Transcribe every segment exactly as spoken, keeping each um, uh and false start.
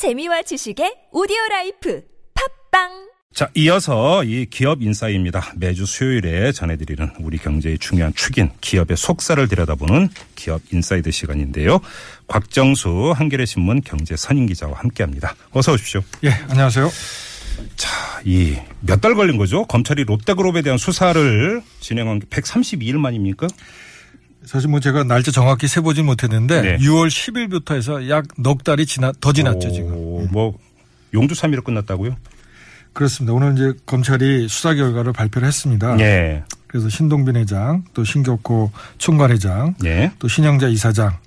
재미와 지식의 오디오라이프 팝빵. 자, 이어서 이 기업인사이드입니다. 매주 수요일에 전해드리는 우리 경제의 중요한 축인 기업의 속사를 들여다보는 기업인사이드 시간인데요. 곽정수 한겨레신문 경제선임기자와 함께합니다. 어서 오십시오. 예, 안녕하세요. 자, 이 몇 달 걸린 거죠? 검찰이 롯데그룹에 대한 수사를 진행한 게 백삼십이 일 만입니까? 사실 뭐 제가 날짜 정확히 세보진 못했는데 네. 유월 십일부터 해서 약 넉 달이 지나 더 지났죠. 오, 지금. 뭐 용두 삼 일로 끝났다고요? 그렇습니다. 오늘 이제 검찰이 수사 결과를 발표를 했습니다. 예. 그래서 신동빈 회장, 또 신격호 총괄회장, 예. 또 신영자 이사장,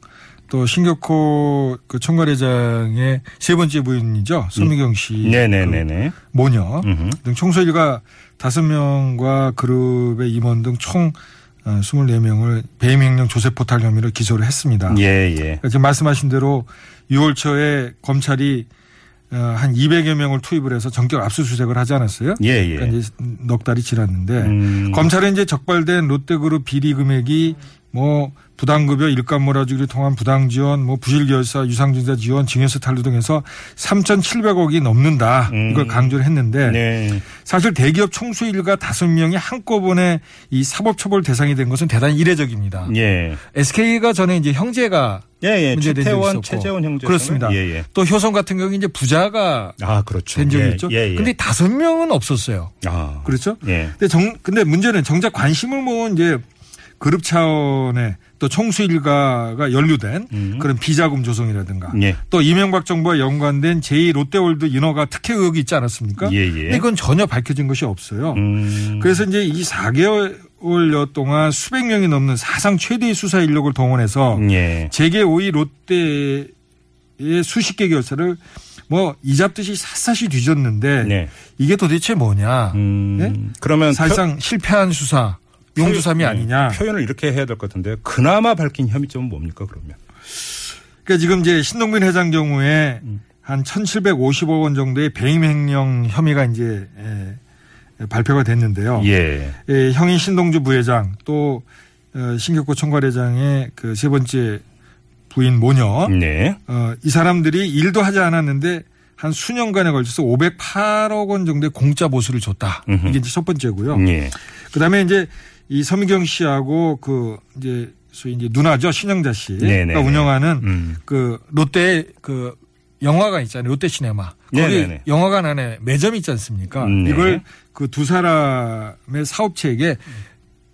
또 신격호 그 총괄회장의 세 번째 부인이죠. 서민경 씨. 음. 네네네네. 그 모녀. 음흠. 등 총수일가 다섯 명과 그룹의 임원 등 총 스물네 명을 배임행령 조세포탈 혐의로 기소를 했습니다. 예, 예. 지금 말씀하신 대로 유월 초에 검찰이 한 이백여 명을 투입을 해서 전격 압수수색을 하지 않았어요? 예, 예. 그러니까 이제 넉 달이 지났는데 음. 검찰에 이제 적발된 롯데그룹 비리 금액이 뭐 부당급여, 일감 몰아주기를 통한 부당지원, 뭐 부실결사, 유상증자 지원, 증여세 탈루 등에서 삼천칠백억이 넘는다. 음. 이걸 강조를 했는데 네. 사실 대기업 총수 일가 다섯 명이 한꺼번에 이 사법처벌 대상이 된 것은 대단히 이례적입니다. 예. 에스케이가 전에 이제 형제가 예, 예. 문제된 적이 있었고. 최태원, 최재원 형제. 그렇습니다. 예, 예. 또 효성 같은 경우는 이제 부자가 아, 그렇죠. 된 적이 예, 있죠. 예, 예. 근데 다섯 명은 없었어요. 아. 그렇죠? 예. 근데 정, 근데 문제는 정작 관심을 모은 이제 그룹 차원의 또 총수 일가가 연루된 음. 그런 비자금 조성이라든가 예. 또 이명박 정부와 연관된 제이 롯데월드 인허가 특혜 의혹이 있지 않았습니까? 예예. 근데 이건 전혀 밝혀진 것이 없어요. 음. 그래서 이제 이 사 개월여 동안 수백 명이 넘는 사상 최대의 수사 인력을 동원해서 예. 재계 오 위 롯데의 수십 개 결사를 뭐 이 잡듯이 샅샅이 뒤졌는데 네. 이게 도대체 뭐냐? 음. 네? 그러면 사실상 표... 실패한 수사. 용두삼이 아니냐. 표현을 이렇게 해야 될 것 같은데 그나마 밝힌 혐의점은 뭡니까 그러면? 그러니까 지금 이제 신동빈 회장 경우에 음. 한 천칠백오십억 원 정도의 배임횡령 혐의가 이제 발표가 됐는데요. 예. 예, 형인 신동주 부회장 또 신격호 총괄회장의 그 세 번째 부인 모녀. 네. 어, 이 사람들이 일도 하지 않았는데 한 수년간에 걸쳐서 오백팔억 원 정도의 공짜 보수를 줬다. 음흠. 이게 이제 첫 번째고요. 예. 그다음에 이제 이 서민경 씨하고 그 이제 소위 이제 누나죠 신영자 씨가 네네네. 운영하는 음. 그 롯데 그 영화관 있잖아요 롯데 시네마 거기 네네네. 영화관 안에 매점이 있지 않습니까? 네. 이걸 그 두 사람의 사업체에게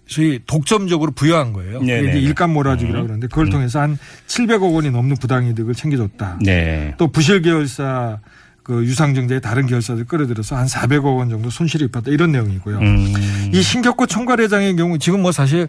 소위 독점적으로 부여한 거예요. 이게 이제 일감 몰아주기라고 음. 그러는데 그걸 통해서 한 칠백억 원이 넘는 부당이득을 챙겨줬다. 네. 또 부실 계열사 그 유상증자의 다른 계열사들 끌어들여서 한 사백억 원 정도 손실을 입혔다 이런 내용이고요. 음. 이 신격호 총괄회장의 경우 지금 뭐 사실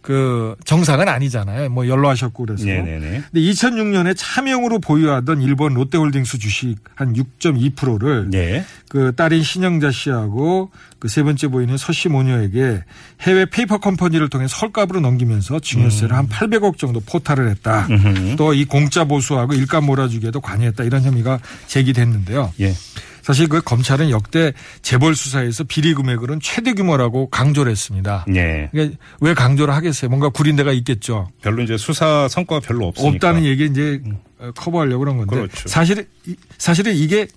그 정상은 아니잖아요. 뭐 연로하셨고 그래서. 네네네. 근데 이천육 년에 차명으로 보유하던 일본 롯데홀딩스 주식 한 육 점 이 퍼센트를 네. 그 딸인 신영자 씨하고 그 세 번째 보이는 서 씨 모녀에게 해외 페이퍼 컴퍼니를 통해 설값으로 넘기면서 증여세를 음. 한 팔백억 정도 포탈을 했다. 또 이 공짜 보수하고 일감 몰아주기에도 관여했다 이런 혐의가 제기됐는데요. 예. 사실 그 검찰은 역대 재벌 수사에서 비리 금액은 최대 규모라고 강조를 했습니다. 네. 그러니까 왜 강조를 하겠어요? 뭔가 구린 데가 있겠죠. 별로 이제 수사 성과가 별로 없으니까. 없다는 얘기 이제 커버하려고 그런 건데. 그렇죠. 사실 사실은 이게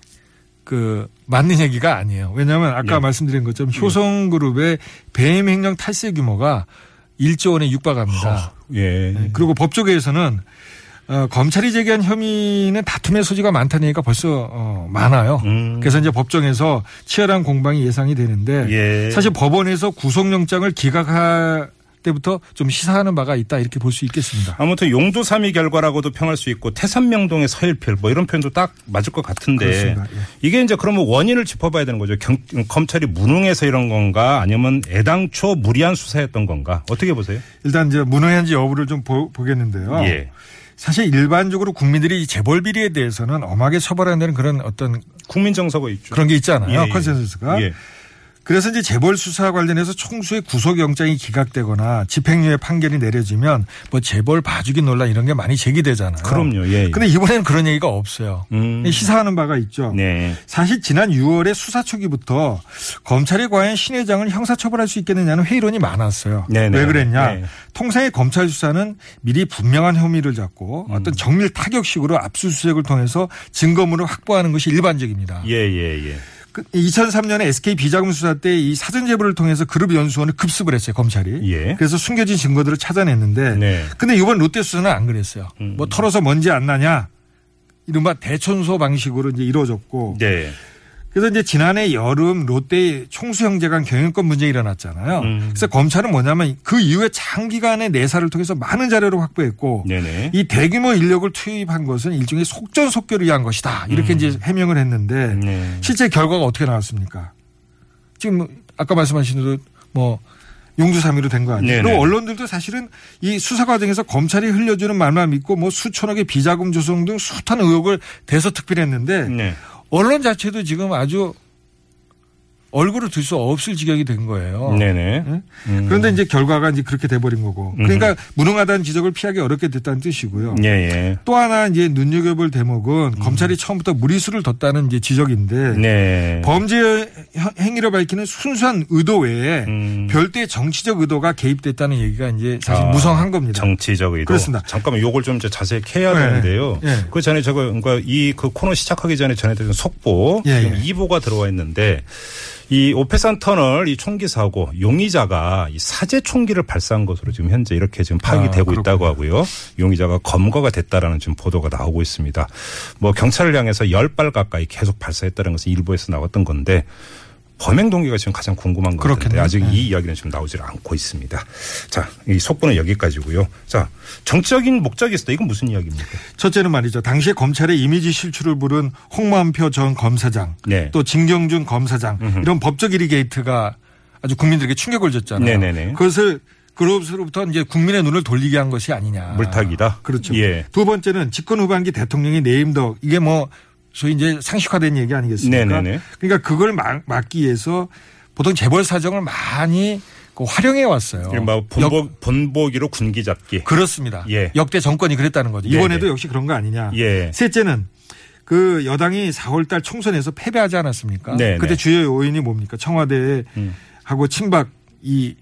그 맞는 얘기가 아니에요. 왜냐하면 아까 네. 말씀드린 것처럼 효성그룹의 배임 횡령 탈세 규모가 일조 원에 육박합니다. 허, 예. 그리고 법조계에서는. 어, 검찰이 제기한 혐의는 다툼의 소지가 많다는 얘기가 벌써 어, 많아요. 음. 그래서 이제 법정에서 치열한 공방이 예상이 되는데 예. 사실 법원에서 구속영장을 기각할 때부터 좀 시사하는 바가 있다 이렇게 볼 수 있겠습니다. 아무튼 용두 삼 위 결과라고도 평할 수 있고 태산명동의 서일필 뭐 이런 표현도 딱 맞을 것 같은데 그렇습니다. 예. 이게 이제 그러면 원인을 짚어봐야 되는 거죠. 경, 검찰이 무능해서 이런 건가 아니면 애당초 무리한 수사였던 건가 어떻게 보세요? 일단 이제 무능한지 여부를 좀 보, 보겠는데요. 예. 사실 일반적으로 국민들이 재벌 비리에 대해서는 엄하게 처벌한다는 그런 어떤 국민 정서가 있죠. 그런 게 있잖아요. 예, 예. 컨센서스가. 예. 그래서 이제 재벌 수사 관련해서 총수의 구속영장이 기각되거나 집행유예 판결이 내려지면 뭐 재벌 봐주기 논란 이런 게 많이 제기되잖아요. 그럼요. 예. 근데 이번에는 그런 얘기가 없어요. 음. 시사하는 바가 있죠. 네. 사실 지난 유월에 수사 초기부터 검찰이 과연 신 회장을 형사처벌할 수 있겠느냐는 회의론이 많았어요. 네네. 왜 그랬냐. 네. 통상의 검찰 수사는 미리 분명한 혐의를 잡고 음. 어떤 정밀 타격식으로 압수수색을 통해서 증거물을 확보하는 것이 일반적입니다. 예예예. 예, 예. 이천삼 년에 에스케이 비자금 수사 때 이 사전 제보를 통해서 그룹 연수원을 급습을 했어요, 검찰이. 예. 그래서 숨겨진 증거들을 찾아냈는데. 네. 근데 이번 롯데 수사는 안 그랬어요. 음. 뭐 털어서 먼지 안 나냐. 이른바 대천소 방식으로 이제 이루어졌고. 네. 그래서 이제 지난해 여름 롯데 총수 형제 간 경영권 문제 일어났잖아요. 음. 그래서 검찰은 뭐냐면 그 이후에 장기간의 내사를 통해서 많은 자료를 확보했고 네네. 이 대규모 인력을 투입한 것은 일종의 속전속결을 위한 것이다. 이렇게 음. 이제 해명을 했는데 네. 실제 결과가 어떻게 나왔습니까? 지금 아까 말씀하신 대로 뭐 용두사미로 된 거 아니에요. 그리고 언론들도 사실은 이 수사 과정에서 검찰이 흘려주는 말만 믿고 뭐 수천억의 비자금 조성 등 숱한 의혹을 대서특필했는데 네. 언론 자체도 지금 아주 얼굴을 들 수 없을 지경이 된 거예요. 네네. 음. 그런데 이제 결과가 이제 그렇게 돼버린 거고. 그러니까 음흠. 무능하다는 지적을 피하기 어렵게 됐다는 뜻이고요. 예예. 또 하나 이제 눈여겨볼 대목은 음. 검찰이 처음부터 무리수를 뒀다는 이제 지적인데 네. 범죄 행위를 밝히는 순수한 의도 외에 음. 별도의 정치적 의도가 개입됐다는 얘기가 이제 사실 아, 무성한 겁니다. 정치적 의도. 그렇습니다. 잠깐만 요걸 좀 자세히 캐야 네. 되는데요. 네. 그 전에 제가 그러니까 이 그 코너 시작하기 전에 전해드린 속보 예. 이 보가 들어와 있는데. 이 오페산 터널 이 총기 사고 용의자가 이 사제 총기를 발사한 것으로 지금 현재 이렇게 지금 파악이 아, 되고 그렇군요. 있다고 하고요. 용의자가 검거가 됐다라는 지금 보도가 나오고 있습니다. 뭐 경찰을 향해서 열 발 가까이 계속 발사했다는 것은 일부에서 나왔던 건데 범행 동기가 지금 가장 궁금한 건데 아직 네. 이 이야기는 지금 나오질 않고 있습니다. 자, 이 속보는 여기까지고요. 자, 정치적인 목적이 있었다. 이건 무슨 이야기입니까? 첫째는 말이죠. 당시에 검찰의 이미지 실추를 부른 홍만표 전 검사장 네. 또 진경준 검사장 음흠. 이런 법적 일위 게이트가 아주 국민들에게 충격을 줬잖아요. 네네네. 그것을 그로부터 이제 국민의 눈을 돌리게 한 것이 아니냐. 물타기다. 그렇죠. 예. 두 번째는 집권 후반기 대통령의 내임덕 이게 뭐 소위 이제 상식화된 얘기 아니겠습니까? 네네네. 그러니까 그걸 막, 막기 위해서 보통 재벌 사정을 많이 활용해 왔어요. 본보, 본보기로 군기 잡기. 그렇습니다. 예. 역대 정권이 그랬다는 거죠. 이번에도 네네. 역시 그런 거 아니냐. 예. 셋째는 그 여당이 사월 달 총선에서 패배하지 않았습니까? 네네. 그때 주요 요인이 뭡니까? 청와대하고 음. 친박 이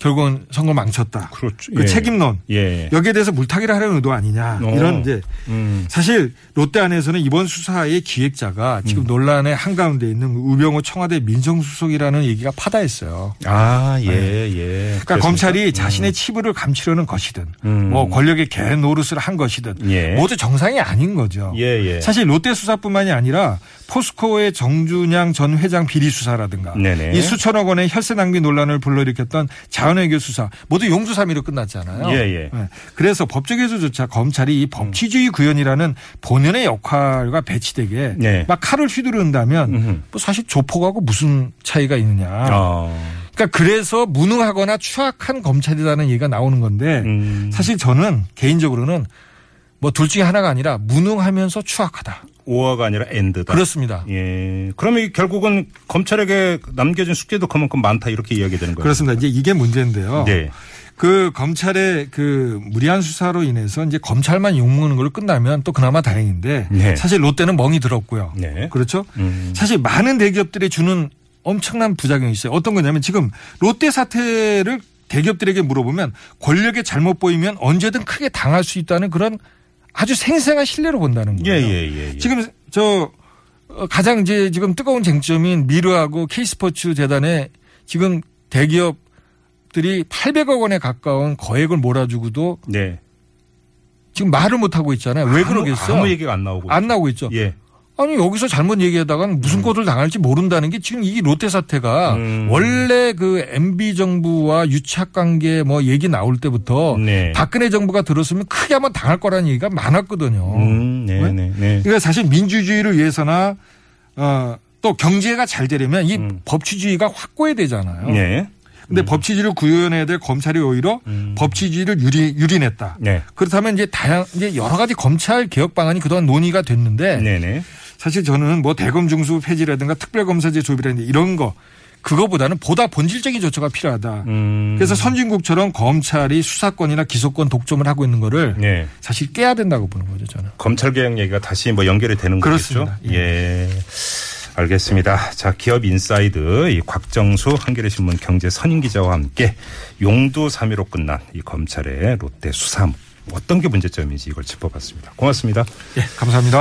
결국은 선거 망쳤다. 그렇죠. 그 예. 책임론. 예. 여기에 대해서 물타기를 하려는 의도 아니냐. 오. 이런 이제 음. 사실 롯데 안에서는 이번 수사의 기획자가 지금 음. 논란의 한가운데 있는 우병우 청와대 민정수석이라는 얘기가 파다했어요. 아, 예, 네. 예. 그러니까 그렇습니까? 검찰이 자신의 치부를 감추려는 것이든 음. 뭐 권력의 개 노릇을 한 것이든 예. 모두 정상이 아닌 거죠. 예, 예. 사실 롯데 수사뿐만이 아니라 포스코의 정준양 전 회장 비리 수사라든가 네네. 이 수천억 원의 혈세 낭비 논란을 불러일으켰던 자원외교 수사 모두 용두사미로 끝났잖아요. 예예. 네. 그래서 법조계에서조차 검찰이 이 법치주의 구현이라는 본연의 역할과 배치되게 네. 막 칼을 휘두른다면 음흠. 뭐 사실 조폭하고 무슨 차이가 있느냐. 어. 그러니까 그래서 무능하거나 추악한 검찰이라는 얘기가 나오는 건데 음. 사실 저는 개인적으로는 뭐 둘 중에 하나가 아니라 무능하면서 추악하다. 오화가 아니라 엔드다. 그렇습니다. 예. 그러면 결국은 검찰에게 남겨진 숙제도 그만큼 많다 이렇게 이야기 되는 거예요. 그렇습니다. 이제 이게 문제인데요. 네. 그 검찰의 그 무리한 수사로 인해서 이제 검찰만 욕먹는 걸로 끝나면 또 그나마 다행인데 네. 사실 롯데는 멍이 들었고요. 네. 그렇죠? 음. 사실 많은 대기업들이 주는 엄청난 부작용이 있어요. 어떤 거냐면 지금 롯데 사태를 대기업들에게 물어보면 권력에 잘못 보이면 언제든 크게 당할 수 있다는 그런 아주 생생한 신뢰로 본다는 거예요. 예, 예, 예, 예. 지금 저 가장 이제 지금 뜨거운 쟁점인 미르하고 K스포츠 재단에 지금 대기업들이 팔백억 원에 가까운 거액을 몰아주고도 네. 지금 말을 못 하고 있잖아요. 왜 아무, 그러겠어요? 아무 얘기가 안 나오고 안 나오고 있죠. 예. 아니 여기서 잘못 얘기하다가는 무슨 음. 꼴을 당할지 모른다는 게 지금 이 롯데 사태가 음. 원래 그 엠비 정부와 유착 관계 뭐 얘기 나올 때부터 네. 박근혜 정부가 들었으면 크게 한번 당할 거라는 얘기가 많았거든요. 음. 네, 네, 네. 그러니까 사실 민주주의를 위해서나 어, 또 경제가 잘 되려면 이 음. 법치주의가 확고해야 되잖아요. 네. 근데 음. 법치주의를 구현해야 될 검찰이 오히려 음. 법치주의를 유리, 유린했다. 네. 그렇다면 이제 다양 이제 여러 가지 검찰 개혁 방안이 그동안 논의가 됐는데 네네. 사실 저는 뭐 대검 중수 폐지라든가 특별검사제 조합이라든가 이런 거 그거보다는 보다 본질적인 조처가 필요하다. 음. 그래서 선진국처럼 검찰이 수사권이나 기소권 독점을 하고 있는 거를 예. 사실 깨야 된다고 보는 거죠, 저는. 검찰개혁 얘기가 다시 뭐 연결이 되는 거겠죠? 그렇습니다. 예. 예. 알겠습니다. 자, 기업인사이드 이 곽정수 한겨레신문 경제 선임기자와 함께 용두 삼 일로 끝난 이 검찰의 롯데 수사무 어떤 게 문제점인지 이걸 짚어봤습니다. 고맙습니다. 예, 감사합니다.